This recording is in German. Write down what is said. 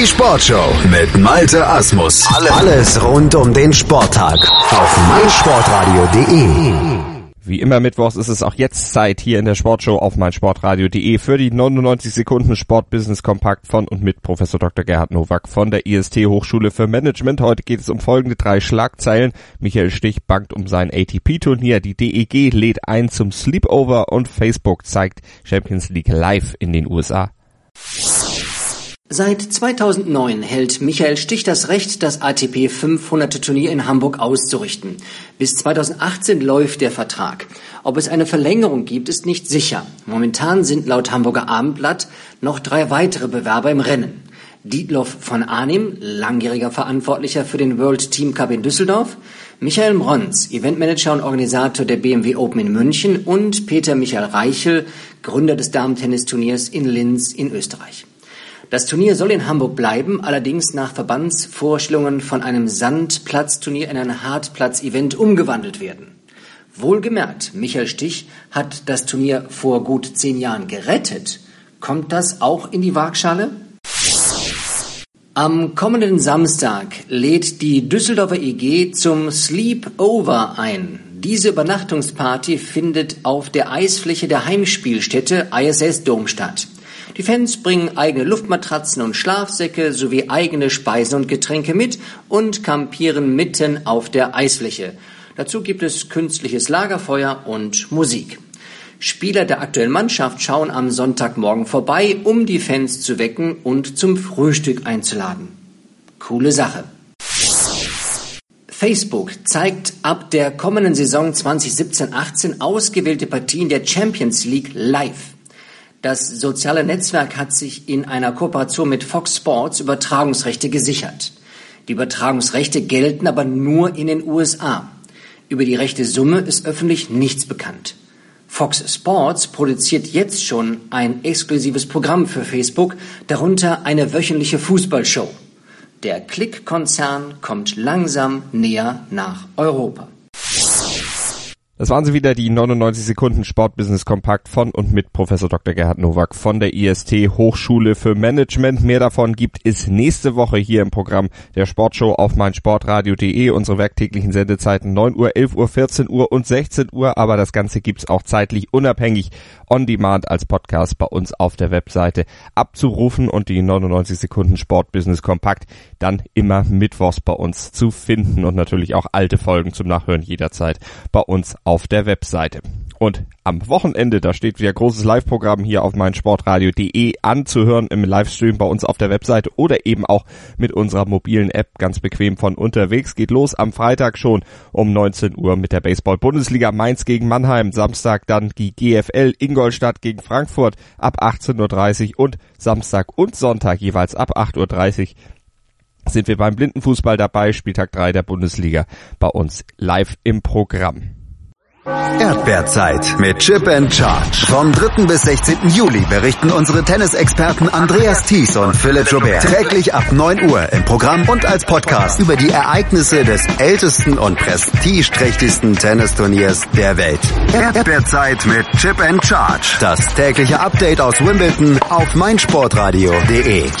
Die Sportshow mit Malte Asmus. Alles rund um den Sporttag auf mein-sport-radio.de. Wie immer mittwochs ist es auch jetzt Zeit hier in der Sportshow auf mein-sport-radio.de für die 99 Sekunden Sport-Business-Kompakt von und mit Professor Dr. Gerhard Nowak von der IST-Hochschule für Management. Heute geht es um folgende 3 Schlagzeilen. Michael Stich bangt um sein ATP-Turnier, die DEG lädt ein zum Sleepover und Facebook zeigt Champions League live in den USA. Seit 2009 hält Michael Stich das Recht, das ATP 500 Turnier in Hamburg auszurichten. Bis 2018 läuft der Vertrag. Ob es eine Verlängerung gibt, ist nicht sicher. Momentan sind laut Hamburger Abendblatt noch 3 weitere Bewerber im Rennen. Dietloff von Arnim, langjähriger Verantwortlicher für den World Team Cup in Düsseldorf, Michael Brons, Eventmanager und Organisator der BMW Open in München und Peter Michael Reichel, Gründer des Damen-Tennis-Turniers in Linz in Österreich. Das Turnier soll in Hamburg bleiben, allerdings nach Verbandsvorstellungen von einem Sandplatzturnier in ein Hartplatz-Event umgewandelt werden. Wohlgemerkt, Michael Stich hat das Turnier vor gut 10 Jahren gerettet. Kommt das auch in die Waagschale? Am kommenden Samstag lädt die Düsseldorfer EG zum Sleepover ein. Diese Übernachtungsparty findet auf der Eisfläche der Heimspielstätte ISS Dom statt. Die Fans bringen eigene Luftmatratzen und Schlafsäcke sowie eigene Speisen und Getränke mit und kampieren mitten auf der Eisfläche. Dazu gibt es künstliches Lagerfeuer und Musik. Spieler der aktuellen Mannschaft schauen am Sonntagmorgen vorbei, um die Fans zu wecken und zum Frühstück einzuladen. Coole Sache. Facebook zeigt ab der kommenden Saison 2017-18 ausgewählte Partien der Champions League live. Das soziale Netzwerk hat sich in einer Kooperation mit Fox Sports Übertragungsrechte gesichert. Die Übertragungsrechte gelten aber nur in den USA. Über die rechte Summe ist öffentlich nichts bekannt. Fox Sports produziert jetzt schon ein exklusives Programm für Facebook, darunter eine wöchentliche Fußballshow. Der Click-Konzern kommt langsam näher nach Europa. Das waren sie wieder, die 99 Sekunden Sport-Business-Kompakt von und mit Professor Dr. Gerhard Nowak von der IST-Hochschule für Management. Mehr davon gibt es nächste Woche hier im Programm der Sportshow auf mein-sport-radio.de. Unsere werktäglichen Sendezeiten 9 Uhr, 11 Uhr, 14 Uhr und 16 Uhr. Aber das Ganze gibt's auch zeitlich unabhängig on demand als Podcast bei uns auf der Webseite abzurufen. Und die 99 Sekunden Sport-Business-Kompakt dann immer mittwochs bei uns zu finden. Und natürlich auch alte Folgen zum Nachhören jederzeit bei uns auf der Webseite. Und am Wochenende, da steht wieder großes Live-Programm hier auf mein-sportradio.de anzuhören im Livestream bei uns auf der Webseite oder eben auch mit unserer mobilen App ganz bequem von unterwegs. Geht los am Freitag schon um 19 Uhr mit der Baseball-Bundesliga Mainz gegen Mannheim. Samstag dann die GFL Ingolstadt gegen Frankfurt ab 18.30 Uhr und Samstag und Sonntag jeweils ab 8.30 Uhr. Sind wir beim Blindenfußball dabei, Spieltag 3 der Bundesliga bei uns live im Programm. Erdbeerzeit mit Chip and Charge. Vom 3. bis 16. Juli berichten unsere Tennisexperten Andreas Thies und Philipp Joubert täglich ab 9 Uhr im Programm und als Podcast über die Ereignisse des ältesten und prestigeträchtigsten Tennisturniers der Welt. Erdbeerzeit mit Chip and Charge. Das tägliche Update aus Wimbledon auf mein-sportradio.de.